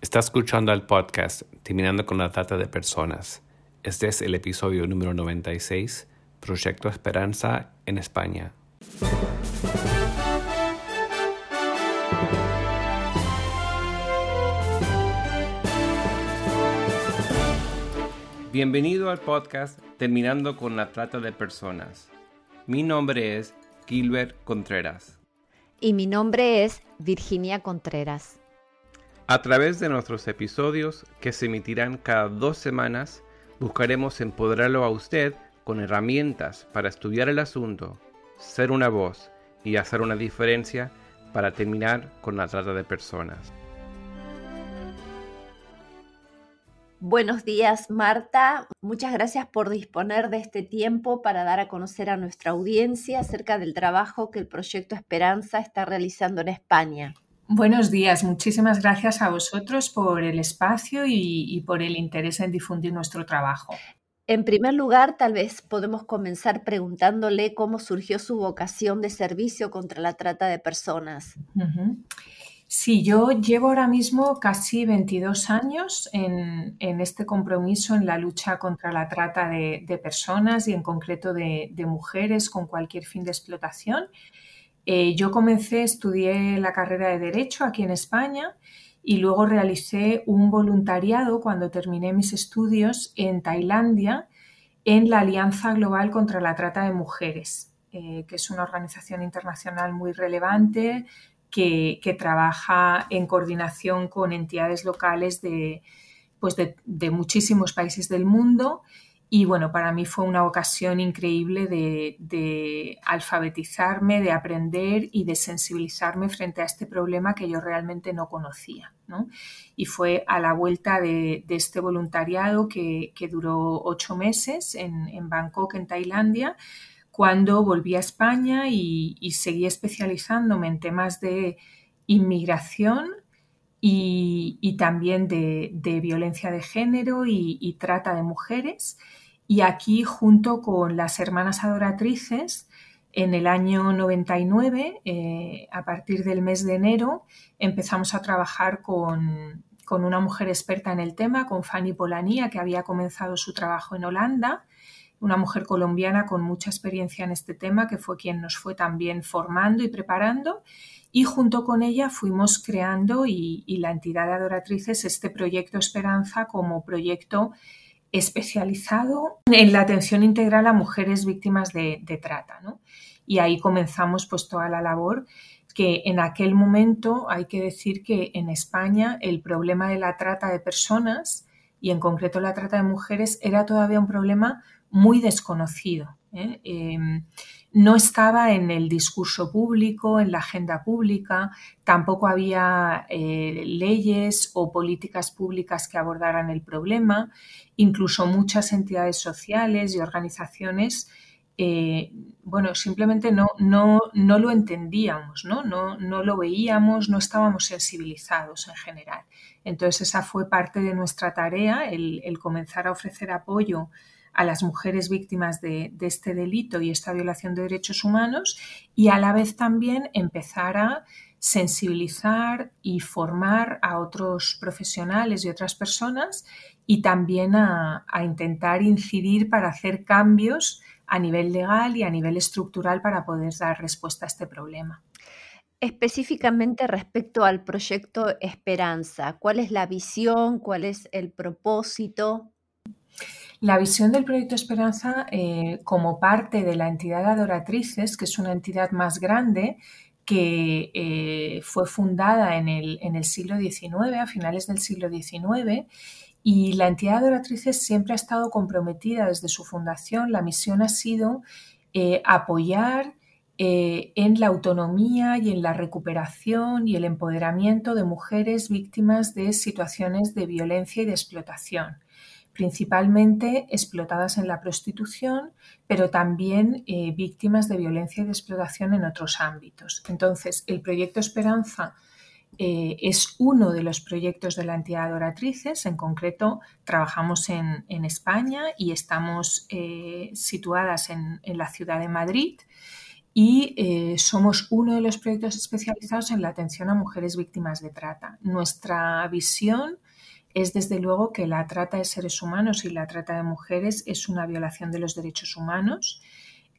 Está escuchando el podcast Terminando con la Trata de Personas. Este es el episodio número 96, Proyecto Esperanza en España. Bienvenido al podcast Terminando con la Trata de Personas. Mi nombre es Gilbert Contreras. Y mi nombre es Virginia Contreras. A través de nuestros episodios, que se emitirán cada 2 semanas, buscaremos empoderarlo a usted con herramientas para estudiar el asunto, ser una voz y hacer una diferencia para terminar con la trata de personas. Buenos días, Marta. Muchas gracias por disponer de este tiempo para dar a conocer a nuestra audiencia acerca del trabajo que el Proyecto Esperanza está realizando en España. Buenos días. Muchísimas gracias a vosotros por el espacio y por el interés en difundir nuestro trabajo. En primer lugar, tal vez podemos comenzar preguntándole cómo surgió su vocación de servicio contra la trata de personas. Uh-huh. Sí, yo llevo ahora mismo casi 22 años en este compromiso en la lucha contra la trata de personas y en concreto de mujeres con cualquier fin de explotación. Yo estudié la carrera de Derecho aquí en España y luego realicé un voluntariado cuando terminé mis estudios en Tailandia en la Alianza Global contra la Trata de Mujeres, que es una organización internacional muy relevante que trabaja en coordinación con entidades locales de muchísimos países del mundo. Y bueno, para mí fue una ocasión increíble de alfabetizarme, de aprender y de sensibilizarme frente a este problema que yo realmente no conocía, ¿no? Y fue a la vuelta de este voluntariado que duró 8 meses en Bangkok, en Tailandia, cuando volví a España y seguí especializándome en temas de inmigración y también de violencia de género y trata de mujeres. Y aquí, junto con las hermanas Adoratrices, en el año 99, a partir del mes de enero, empezamos a trabajar con una mujer experta en el tema, con Fanny Polanía, que había comenzado su trabajo en Holanda, una mujer colombiana con mucha experiencia en este tema, que fue quien nos fue también formando y preparando, y junto con ella fuimos creando y la entidad de Adoratrices este Proyecto Esperanza como proyecto especializado en la atención integral a mujeres víctimas de trata, ¿no? Y ahí comenzamos pues toda la labor que en aquel momento hay que decir que en España el problema de la trata de personas y en concreto la trata de mujeres era todavía un problema muy desconocido, ¿eh? No estaba en el discurso público, en la agenda pública, tampoco había leyes o políticas públicas que abordaran el problema. Incluso muchas entidades sociales y organizaciones, simplemente no lo entendíamos, no lo veíamos, no estábamos sensibilizados en general. Entonces esa fue parte de nuestra tarea, el comenzar a ofrecer apoyo a las mujeres víctimas de este delito y esta violación de derechos humanos y a la vez también empezar a sensibilizar y formar a otros profesionales y otras personas y también a intentar incidir para hacer cambios a nivel legal y a nivel estructural para poder dar respuesta a este problema. Específicamente respecto al Proyecto Esperanza, ¿cuál es la visión? ¿Cuál es el propósito? La visión del Proyecto Esperanza, como parte de la entidad Adoratrices, que es una entidad más grande que fue fundada en el siglo XIX, a finales del siglo XIX, y la entidad Adoratrices siempre ha estado comprometida desde su fundación. La misión ha sido apoyar en la autonomía y en la recuperación y el empoderamiento de mujeres víctimas de situaciones de violencia y de explotación, principalmente explotadas en la prostitución, pero también víctimas de violencia y de explotación en otros ámbitos. Entonces, el Proyecto Esperanza es uno de los proyectos de la entidad Adoratrices. En concreto, trabajamos en España y estamos situadas en la ciudad de Madrid. y somos uno de los proyectos especializados en la atención a mujeres víctimas de trata. Nuestra visión es, desde luego, que la trata de seres humanos y la trata de mujeres es una violación de los derechos humanos,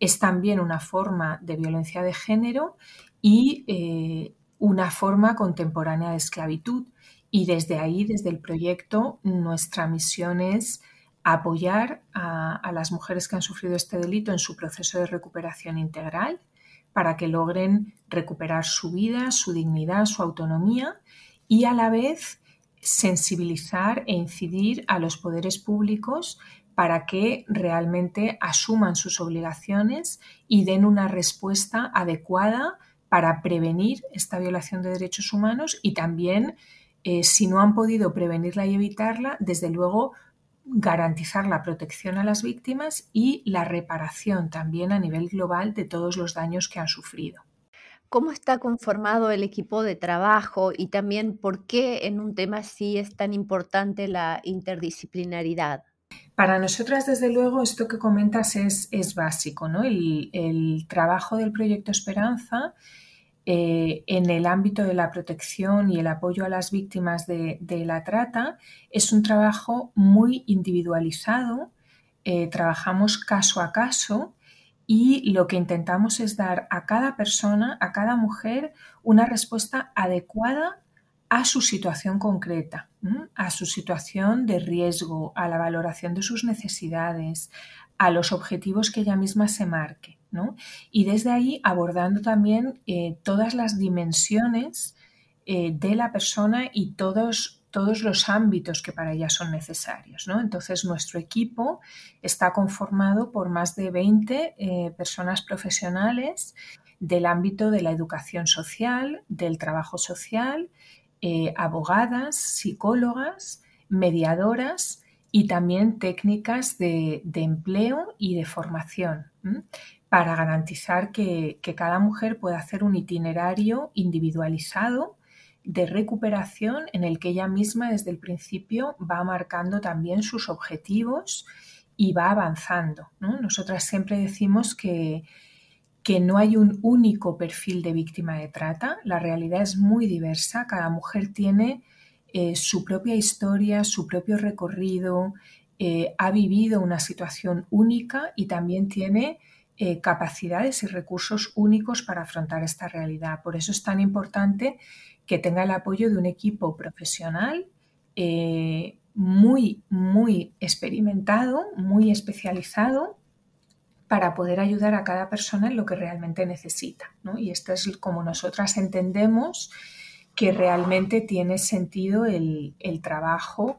es también una forma de violencia de género y una forma contemporánea de esclavitud. Y desde ahí, desde el proyecto, nuestra misión es apoyar a las mujeres que han sufrido este delito en su proceso de recuperación integral para que logren recuperar su vida, su dignidad, su autonomía y a la vez sensibilizar e incidir a los poderes públicos para que realmente asuman sus obligaciones y den una respuesta adecuada para prevenir esta violación de derechos humanos y también, si no han podido prevenirla y evitarla, desde luego garantizar la protección a las víctimas y la reparación también a nivel global de todos los daños que han sufrido. ¿Cómo está conformado el equipo de trabajo y también por qué en un tema así es tan importante la interdisciplinaridad? Para nosotras, desde luego, esto que comentas es básico, ¿no? El trabajo del Proyecto Esperanza en el ámbito de la protección y el apoyo a las víctimas de la trata es un trabajo muy individualizado, trabajamos caso a caso. Y lo que intentamos es dar a cada persona, a cada mujer, una respuesta adecuada a su situación concreta, a su situación de riesgo, a la valoración de sus necesidades, a los objetivos que ella misma se marque, ¿no? Y desde ahí abordando también todas las dimensiones de la persona y todos los ámbitos que para ella son necesarios, ¿no? Entonces, nuestro equipo está conformado por más de 20 personas profesionales del ámbito de la educación social, del trabajo social, abogadas, psicólogas, mediadoras y también técnicas de empleo y de formación, ¿eh? Para garantizar que cada mujer pueda hacer un itinerario individualizado de recuperación en el que ella misma desde el principio va marcando también sus objetivos y va avanzando, ¿no? Nosotras siempre decimos que no hay un único perfil de víctima de trata, la realidad es muy diversa, cada mujer tiene su propia historia, su propio recorrido, ha vivido una situación única y también tiene capacidades y recursos únicos para afrontar esta realidad. Por eso es tan importante que tenga el apoyo de un equipo profesional muy, muy experimentado, muy especializado, para poder ayudar a cada persona en lo que realmente necesita, ¿no? Y esto es como nosotras entendemos que realmente tiene sentido el trabajo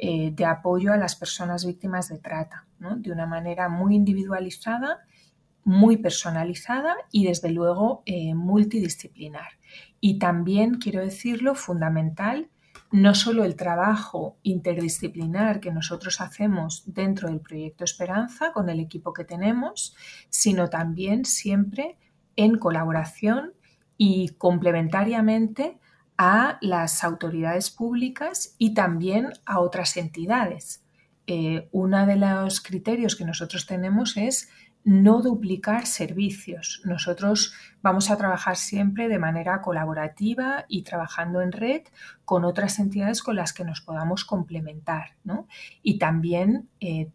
de apoyo a las personas víctimas de trata, ¿no? De una manera muy individualizada, muy personalizada y desde luego multidisciplinar. Y también, quiero decirlo, fundamental, no solo el trabajo interdisciplinar que nosotros hacemos dentro del Proyecto Esperanza con el equipo que tenemos, sino también siempre en colaboración y complementariamente a las autoridades públicas y también a otras entidades. Uno de los criterios que nosotros tenemos es no duplicar servicios. Nosotros vamos a trabajar siempre de manera colaborativa y trabajando en red con otras entidades con las que nos podamos complementar, ¿no? Y también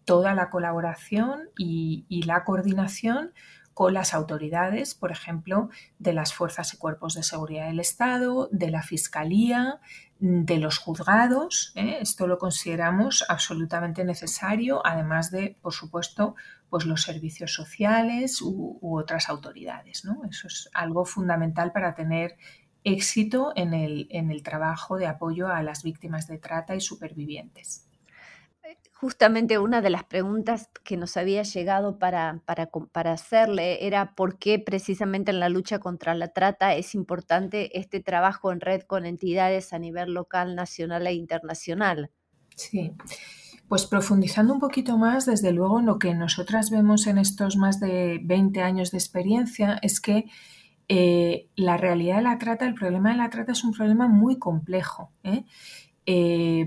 toda la colaboración y la coordinación con las autoridades, por ejemplo, de las fuerzas y cuerpos de seguridad del Estado, de la Fiscalía, de los juzgados, ¿eh? Esto lo consideramos absolutamente necesario, además de, por supuesto, pues los servicios sociales u otras autoridades, ¿no? Eso es algo fundamental para tener éxito en el trabajo de apoyo a las víctimas de trata y supervivientes. Justamente una de las preguntas que nos había llegado para hacerle era por qué precisamente en la lucha contra la trata es importante este trabajo en red con entidades a nivel local, nacional e internacional. Sí, pues profundizando un poquito más, desde luego lo que nosotras vemos en estos más de 20 años de experiencia es que la realidad de la trata, el problema de la trata es un problema muy complejo, ¿eh?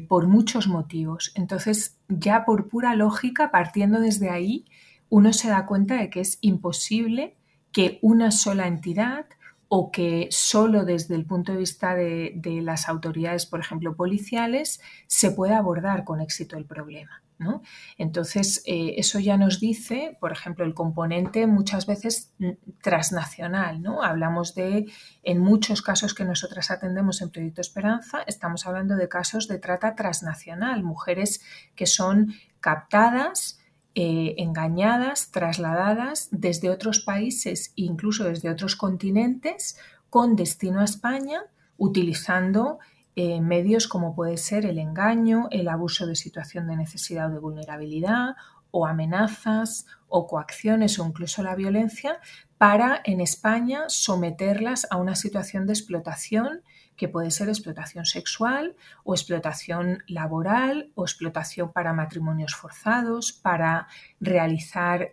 Por muchos motivos. Entonces, ya por pura lógica, partiendo desde ahí, uno se da cuenta de que es imposible que una sola entidad o que solo desde el punto de vista de las autoridades, por ejemplo, policiales, se pueda abordar con éxito el problema, ¿no? Entonces, eso ya nos dice, por ejemplo, el componente muchas veces transnacional, ¿no? Hablamos de, en muchos casos que nosotras atendemos en Proyecto Esperanza, estamos hablando de casos de trata transnacional, mujeres que son captadas, engañadas, trasladadas desde otros países, incluso desde otros continentes, con destino a España, utilizando medios como puede ser el engaño, el abuso de situación de necesidad o de vulnerabilidad, o amenazas, o coacciones, o incluso la violencia, para en España someterlas a una situación de explotación, que puede ser explotación sexual, o explotación laboral, o explotación para matrimonios forzados, para realizar,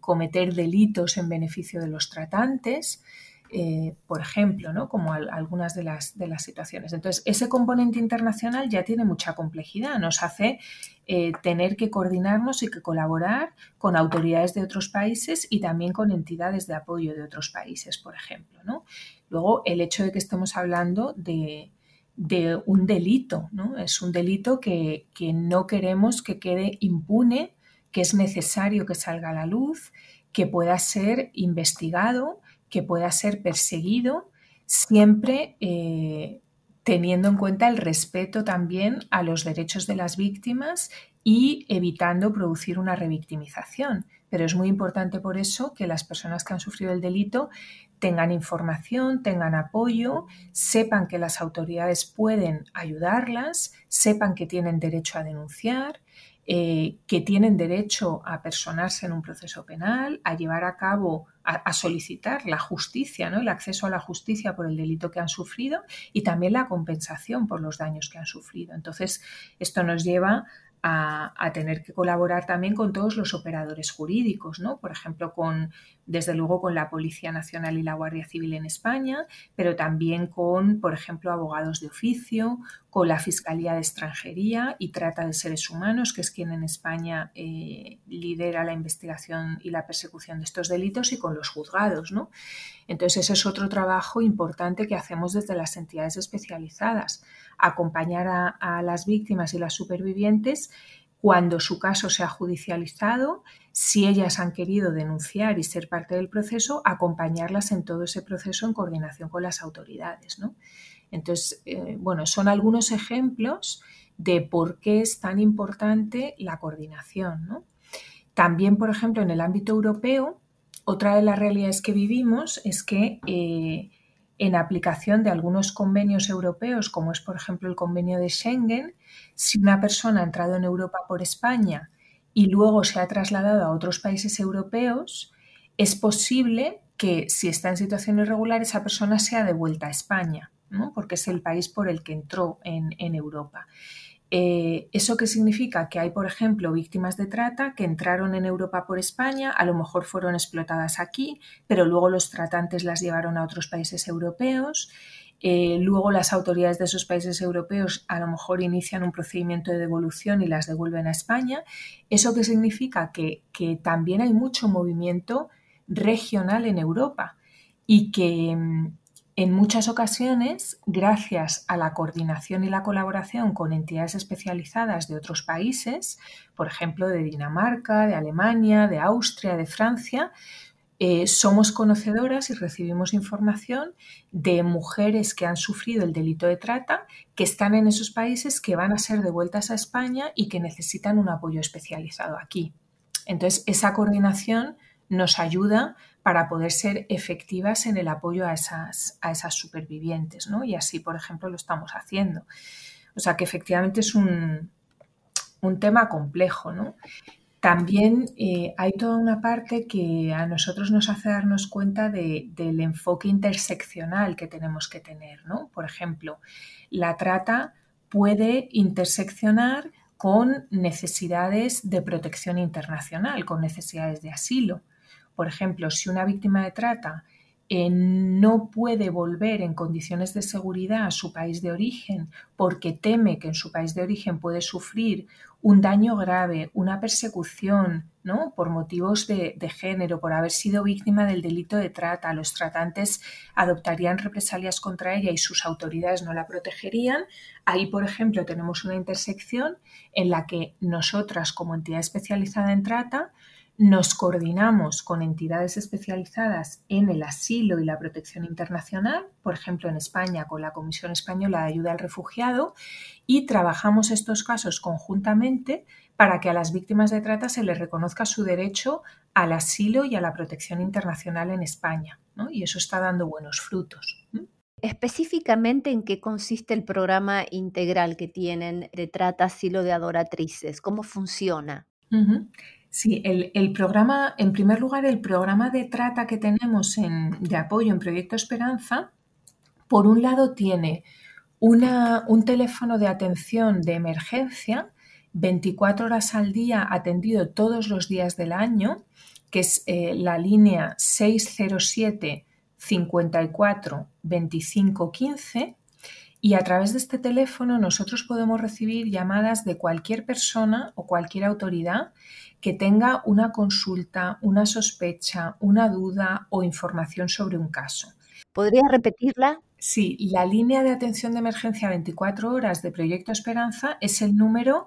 cometer delitos en beneficio de los tratantes, por ejemplo, ¿no? Como algunas de las situaciones. Entonces, ese componente internacional ya tiene mucha complejidad, nos hace tener que coordinarnos y que colaborar con autoridades de otros países y también con entidades de apoyo de otros países, por ejemplo, ¿no? Luego, el hecho de que estemos hablando de un delito, ¿no? Es un delito que no queremos que quede impune, que es necesario que salga a la luz, que pueda ser investigado, que pueda ser perseguido, siempre teniendo en cuenta el respeto también a los derechos de las víctimas y evitando producir una revictimización. Pero es muy importante por eso que las personas que han sufrido el delito tengan información, tengan apoyo, sepan que las autoridades pueden ayudarlas, sepan que tienen derecho a denunciar, que tienen derecho a personarse en un proceso penal, a llevar a cabo, a solicitar la justicia, ¿no? El acceso a la justicia por el delito que han sufrido y también la compensación por los daños que han sufrido. Entonces, esto nos lleva a tener que colaborar también con todos los operadores jurídicos, ¿no? Por ejemplo, desde luego con la Policía Nacional y la Guardia Civil en España, pero también con, por ejemplo, abogados de oficio, con la Fiscalía de Extranjería y Trata de Seres Humanos, que es quien en España lidera la investigación y la persecución de estos delitos, y con los juzgados, ¿no? Entonces, ese es otro trabajo importante que hacemos desde las entidades especializadas, acompañar a las víctimas y las supervivientes cuando su caso se ha judicializado, si ellas han querido denunciar y ser parte del proceso, acompañarlas en todo ese proceso en coordinación con las autoridades, ¿no? Entonces, son algunos ejemplos de por qué es tan importante la coordinación, ¿no? También, por ejemplo, en el ámbito europeo, otra de las realidades que vivimos es que en aplicación de algunos convenios europeos, como es, por ejemplo, el convenio de Schengen, si una persona ha entrado en Europa por España y luego se ha trasladado a otros países europeos, es posible que, si está en situación irregular, esa persona sea devuelta a España, ¿no? Porque es el país por el que entró en Europa. ¿Eso qué significa? Que hay, por ejemplo, víctimas de trata que entraron en Europa por España, a lo mejor fueron explotadas aquí, pero luego los tratantes las llevaron a otros países europeos, luego las autoridades de esos países europeos a lo mejor inician un procedimiento de devolución y las devuelven a España. ¿Eso qué significa? Que también hay mucho movimiento regional en Europa y que en muchas ocasiones, gracias a la coordinación y la colaboración con entidades especializadas de otros países, por ejemplo, de Dinamarca, de Alemania, de Austria, de Francia, somos conocedoras y recibimos información de mujeres que han sufrido el delito de trata, que están en esos países, que van a ser devueltas a España y que necesitan un apoyo especializado aquí. Entonces, esa coordinación nos ayuda para poder ser efectivas en el apoyo a esas supervivientes, ¿no? Y así, por ejemplo, lo estamos haciendo. O sea, que efectivamente es un tema complejo, ¿no? También hay toda una parte que a nosotros nos hace darnos cuenta del enfoque interseccional que tenemos que tener, ¿no? Por ejemplo, la trata puede interseccionar con necesidades de protección internacional, con necesidades de asilo. Por ejemplo, si una víctima de trata no puede volver en condiciones de seguridad a su país de origen porque teme que en su país de origen puede sufrir un daño grave, una persecución, ¿no? Por motivos de género, por haber sido víctima del delito de trata. Los tratantes adoptarían represalias contra ella y sus autoridades no la protegerían. Ahí, por ejemplo, tenemos una intersección en la que nosotras, como entidad especializada en trata, nos coordinamos con entidades especializadas en el asilo y la protección internacional, por ejemplo en España con la Comisión Española de Ayuda al Refugiado, y trabajamos estos casos conjuntamente para que a las víctimas de trata se les reconozca su derecho al asilo y a la protección internacional en España, ¿no? Y eso está dando buenos frutos. Específicamente, ¿en qué consiste el programa integral que tienen de trata, asilo de Adoratrices? ¿Cómo funciona? Sí, el programa, en primer lugar, el programa de trata que tenemos de apoyo en Proyecto Esperanza, por un lado tiene un teléfono de atención de emergencia, 24 horas al día atendido todos los días del año, que es la línea 607 54 25 15, y a través de este teléfono nosotros podemos recibir llamadas de cualquier persona o cualquier autoridad que tenga una consulta, una sospecha, una duda o información sobre un caso. ¿Podrías repetirla? Sí, la línea de atención de emergencia 24 horas de Proyecto Esperanza es el número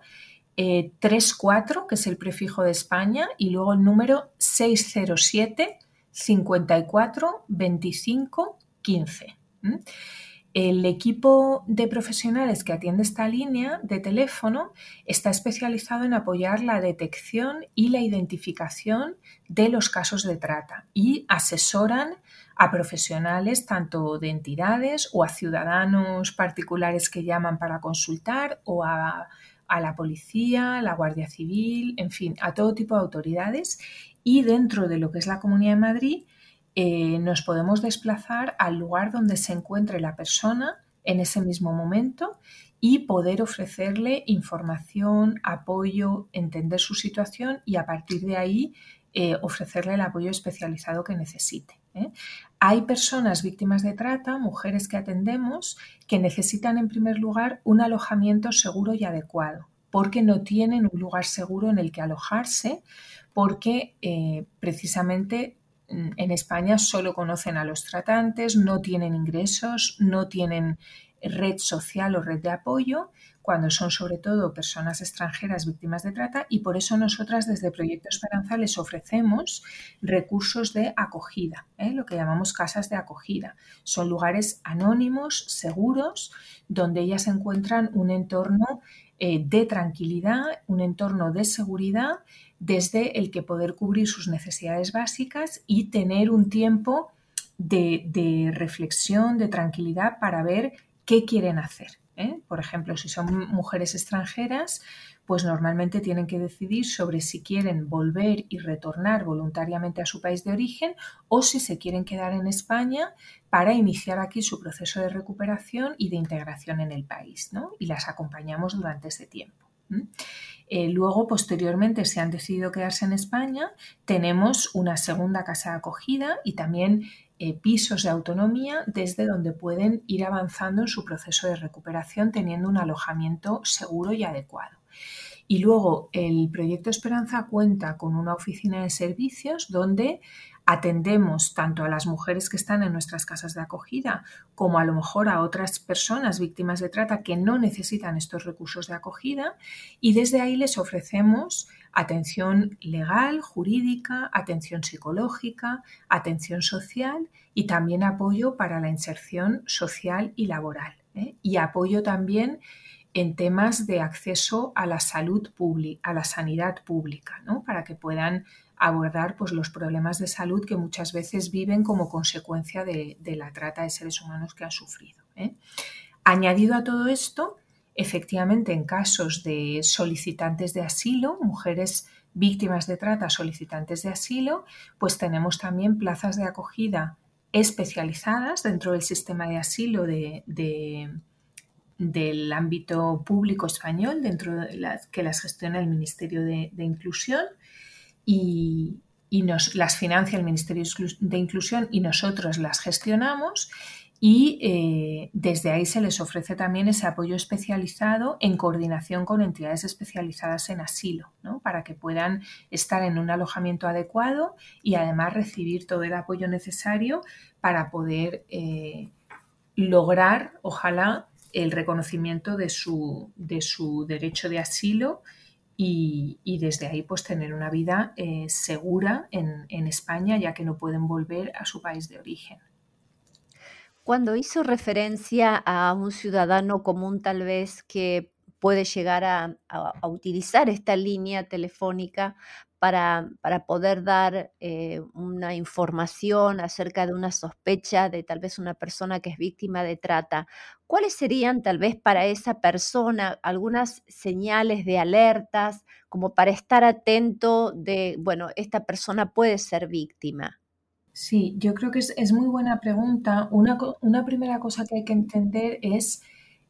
34, que es el prefijo de España, y luego el número 607 54 25 15. El equipo de profesionales que atiende esta línea de teléfono está especializado en apoyar la detección y la identificación de los casos de trata y asesoran a profesionales tanto de entidades o a ciudadanos particulares que llaman para consultar o a la policía, la Guardia Civil, en fin, a todo tipo de autoridades. Y dentro de lo que es la Comunidad de Madrid, nos podemos desplazar al lugar donde se encuentre la persona en ese mismo momento y poder ofrecerle información, apoyo, entender su situación y a partir de ahí ofrecerle el apoyo especializado que necesite. Hay personas víctimas de trata, mujeres que atendemos, que necesitan en primer lugar un alojamiento seguro y adecuado, porque no tienen un lugar seguro en el que alojarse, porque precisamente en España solo conocen a los tratantes, no tienen ingresos, no tienen red social o red de apoyo, cuando son sobre todo personas extranjeras víctimas de trata, y por eso nosotras desde Proyecto Esperanza les ofrecemos recursos de acogida, lo que llamamos casas de acogida. Son lugares anónimos, seguros, donde ellas encuentran un entorno de tranquilidad, un entorno de seguridad desde el que poder cubrir sus necesidades básicas y tener un tiempo de reflexión, de tranquilidad para ver qué quieren hacer. Por ejemplo, si son mujeres extranjeras, pues normalmente tienen que decidir sobre si quieren volver y retornar voluntariamente a su país de origen o si se quieren quedar en España para iniciar aquí su proceso de recuperación y de integración en el país, ¿no? Y las acompañamos durante ese tiempo. Luego, posteriormente, si han decidido quedarse en España, tenemos una segunda casa de acogida y también pisos de autonomía desde donde pueden ir avanzando en su proceso de recuperación teniendo un alojamiento seguro y adecuado. Y luego el Proyecto Esperanza cuenta con una oficina de servicios donde atendemos tanto a las mujeres que están en nuestras casas de acogida como a lo mejor a otras personas víctimas de trata que no necesitan estos recursos de acogida, y desde ahí les ofrecemos atención legal, jurídica, atención psicológica, atención social y también apoyo para la inserción social y laboral, y apoyo también en temas de acceso a la salud pública, a la sanidad pública, ¿no? Para que puedan abordar pues, los problemas de salud que muchas veces viven como consecuencia de la trata de seres humanos que han sufrido. Añadido a todo esto, efectivamente, en casos de solicitantes de asilo, mujeres víctimas de trata, solicitantes de asilo, pues tenemos también plazas de acogida especializadas dentro del sistema de asilo del ámbito público español, dentro de las que las gestiona el Ministerio de Inclusión, y, y nos las financia el Ministerio de Inclusión y nosotros las gestionamos, y desde ahí se les ofrece también ese apoyo especializado en coordinación con entidades especializadas en asilo, ¿no? Para que puedan estar en un alojamiento adecuado y además recibir todo el apoyo necesario para poder lograr, ojalá, el reconocimiento de su derecho de asilo y desde ahí pues tener una vida segura en España, ya que no pueden volver a su país de origen. Cuando hizo referencia a un ciudadano común tal vez que puede llegar a utilizar esta línea telefónica para poder dar una información acerca de una sospecha de tal vez una persona que es víctima de trata, ¿cuáles serían tal vez para esa persona algunas señales de alertas como para estar atento de, bueno, esta persona puede ser víctima? Sí, yo creo que es muy buena pregunta. Una primera cosa que hay que entender es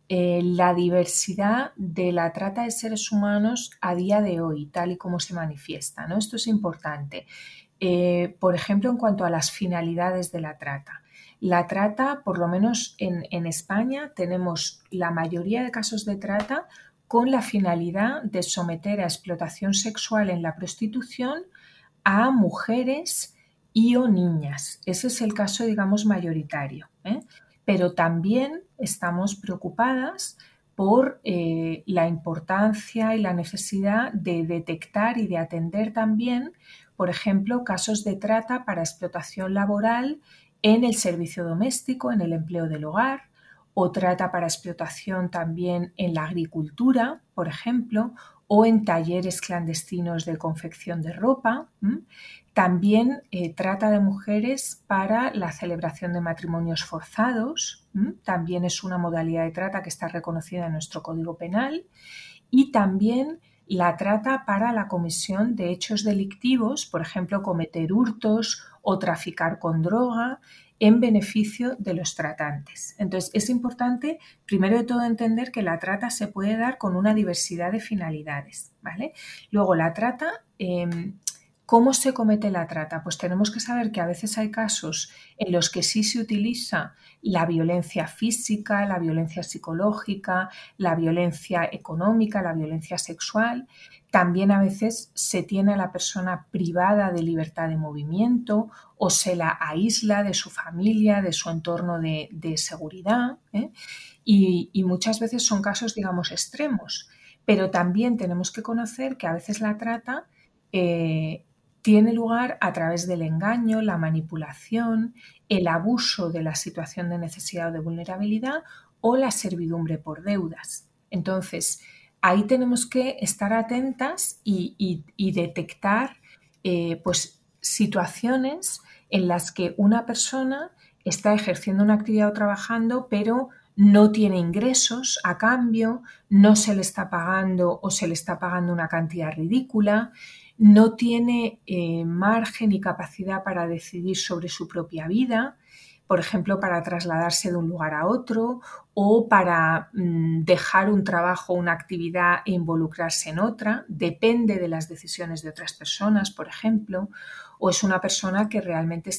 la diversidad de la trata de seres humanos a día de hoy, tal y como se manifiesta, ¿no? Esto es importante. Por ejemplo, en cuanto a las finalidades de la trata. La trata, por lo menos en España, tenemos la mayoría de casos de trata con la finalidad de someter a explotación sexual en la prostitución a mujeres y o niñas. Ese es el caso, digamos, mayoritario, ¿eh? Pero también estamos preocupadas por la importancia y la necesidad de detectar y de atender también, por ejemplo, casos de trata para explotación laboral en el servicio doméstico, en el empleo del hogar, o trata para explotación también en la agricultura, por ejemplo, o en talleres clandestinos de confección de ropa. También trata de mujeres para la celebración de matrimonios forzados. También es una modalidad de trata que está reconocida en nuestro Código Penal. Y también la trata para la comisión de hechos delictivos, por ejemplo, cometer hurtos o traficar con droga, en beneficio de los tratantes. Entonces, es importante, primero de todo, entender que la trata se puede dar con una diversidad de finalidades, ¿vale? Luego, la trata, ¿cómo se comete la trata? Pues tenemos que saber que a veces hay casos en los que sí se utiliza la violencia física, la violencia psicológica, la violencia económica, la violencia sexual. También a veces se tiene a la persona privada de libertad de movimiento o se la aísla de su familia, de su entorno de seguridad, ¿eh? Y muchas veces son casos, digamos, extremos. Pero también tenemos que conocer que a veces la trata tiene lugar a través del engaño, la manipulación, el abuso de la situación de necesidad o de vulnerabilidad o la servidumbre por deudas. Entonces, ahí tenemos que estar atentas y detectar pues, situaciones en las que una persona está ejerciendo una actividad o trabajando, pero no tiene ingresos a cambio, no se le está pagando o se le está pagando una cantidad ridícula, no tiene margen y capacidad para decidir sobre su propia vida, por ejemplo, para trasladarse de un lugar a otro o para dejar un trabajo, una actividad e involucrarse en otra, depende de las decisiones de otras personas, por ejemplo, o es una persona que realmente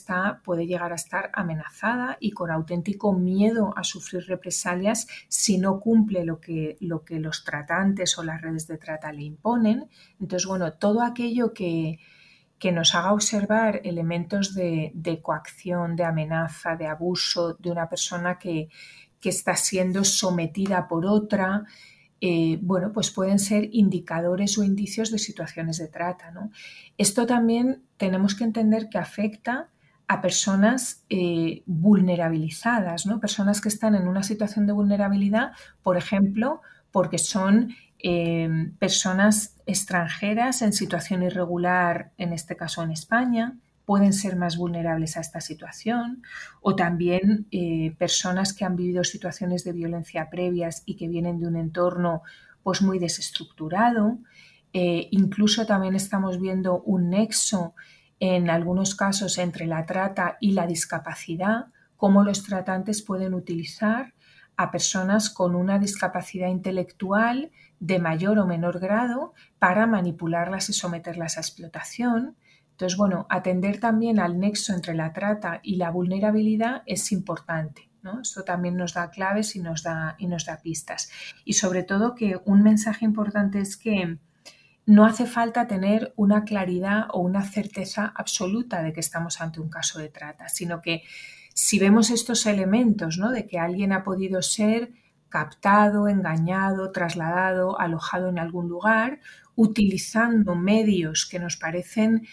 puede llegar a estar amenazada y con auténtico miedo a sufrir represalias si no cumple lo que los tratantes o las redes de trata le imponen. Entonces, bueno, todo aquello que nos haga observar elementos de coacción, de amenaza, de abuso de una persona que está siendo sometida por otra, bueno, pues pueden ser indicadores o indicios de situaciones de trata, ¿no? Esto también tenemos que entender que afecta a personas vulnerabilizadas, ¿no? Personas que están en una situación de vulnerabilidad, por ejemplo, porque son personas extranjeras en situación irregular, en este caso en España, pueden ser más vulnerables a esta situación, o también personas que han vivido situaciones de violencia previas y que vienen de un entorno pues, muy desestructurado. Incluso también estamos viendo un nexo en algunos casos entre la trata y la discapacidad, cómo los tratantes pueden utilizar a personas con una discapacidad intelectual de mayor o menor grado para manipularlas y someterlas a explotación. Entonces, bueno, atender también al nexo entre la trata y la vulnerabilidad es importante, ¿no? Esto también nos da claves y nos da pistas. Y sobre todo que un mensaje importante es que no hace falta tener una claridad o una certeza absoluta de que estamos ante un caso de trata, sino que si vemos estos elementos, ¿no?, de que alguien ha podido ser captado, engañado, trasladado, alojado en algún lugar, utilizando medios que nos parecen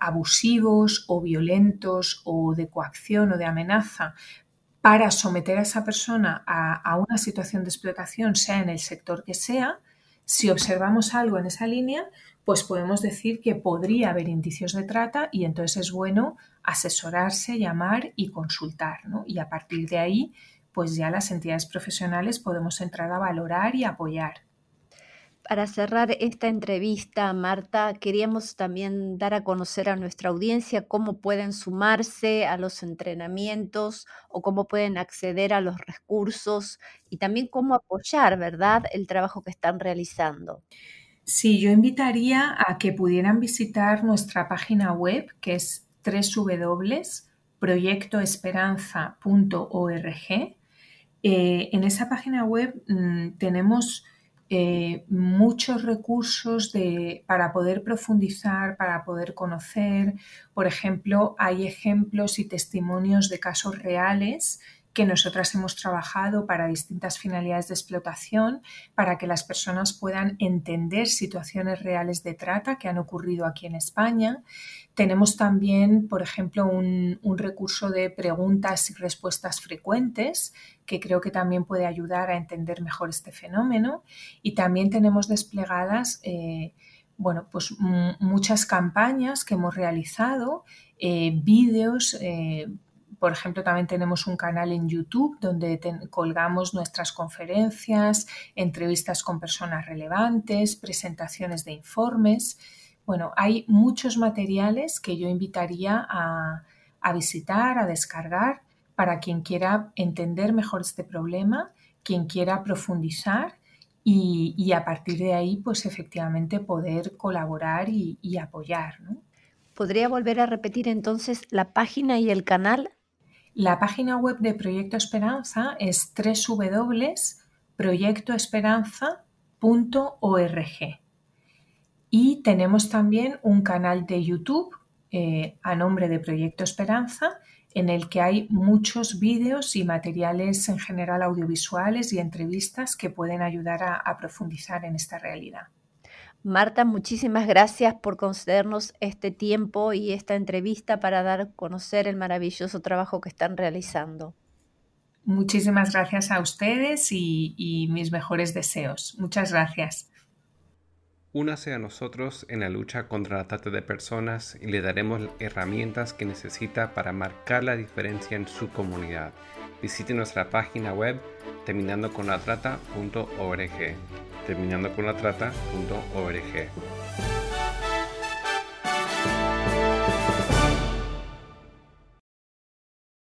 abusivos o violentos o de coacción o de amenaza para someter a esa persona a una situación de explotación, sea en el sector que sea, si observamos algo en esa línea, pues podemos decir que podría haber indicios de trata y entonces es bueno asesorarse, llamar y consultar, ¿no? Y a partir de ahí, pues ya las entidades profesionales podemos entrar a valorar y apoyar. Para cerrar esta entrevista, Marta, queríamos también dar a conocer a nuestra audiencia cómo pueden sumarse a los entrenamientos o cómo pueden acceder a los recursos y también cómo apoyar, ¿verdad?, el trabajo que están realizando. Sí, yo invitaría a que pudieran visitar nuestra página web, que es www.proyectoesperanza.org. En esa página web tenemos muchos recursos para poder profundizar, para poder conocer. Por ejemplo, hay ejemplos y testimonios de casos reales que nosotras hemos trabajado para distintas finalidades de explotación, para que las personas puedan entender situaciones reales de trata que han ocurrido aquí en España. Tenemos también, por ejemplo, un recurso de preguntas y respuestas frecuentes, que creo que también puede ayudar a entender mejor este fenómeno. Y también tenemos desplegadas muchas campañas que hemos realizado, vídeos. Por ejemplo, también tenemos un canal en YouTube donde colgamos nuestras conferencias, entrevistas con personas relevantes, presentaciones de informes. Bueno, hay muchos materiales que yo invitaría a visitar, a descargar, para quien quiera entender mejor este problema, quien quiera profundizar y a partir de ahí, pues efectivamente poder colaborar y apoyar, ¿no? ¿Podría volver a repetir entonces la página y el canal? La página web de Proyecto Esperanza es www.proyectoesperanza.org y tenemos también un canal de YouTube a nombre de Proyecto Esperanza en el que hay muchos vídeos y materiales en general audiovisuales y entrevistas que pueden ayudar a profundizar en esta realidad. Marta, muchísimas gracias por concedernos este tiempo y esta entrevista para dar a conocer el maravilloso trabajo que están realizando. Muchísimas gracias a ustedes y mis mejores deseos. Muchas gracias. Únase a nosotros en la lucha contra la trata de personas y le daremos herramientas que necesita para marcar la diferencia en su comunidad. Visite nuestra página web terminandoconlatrata.org.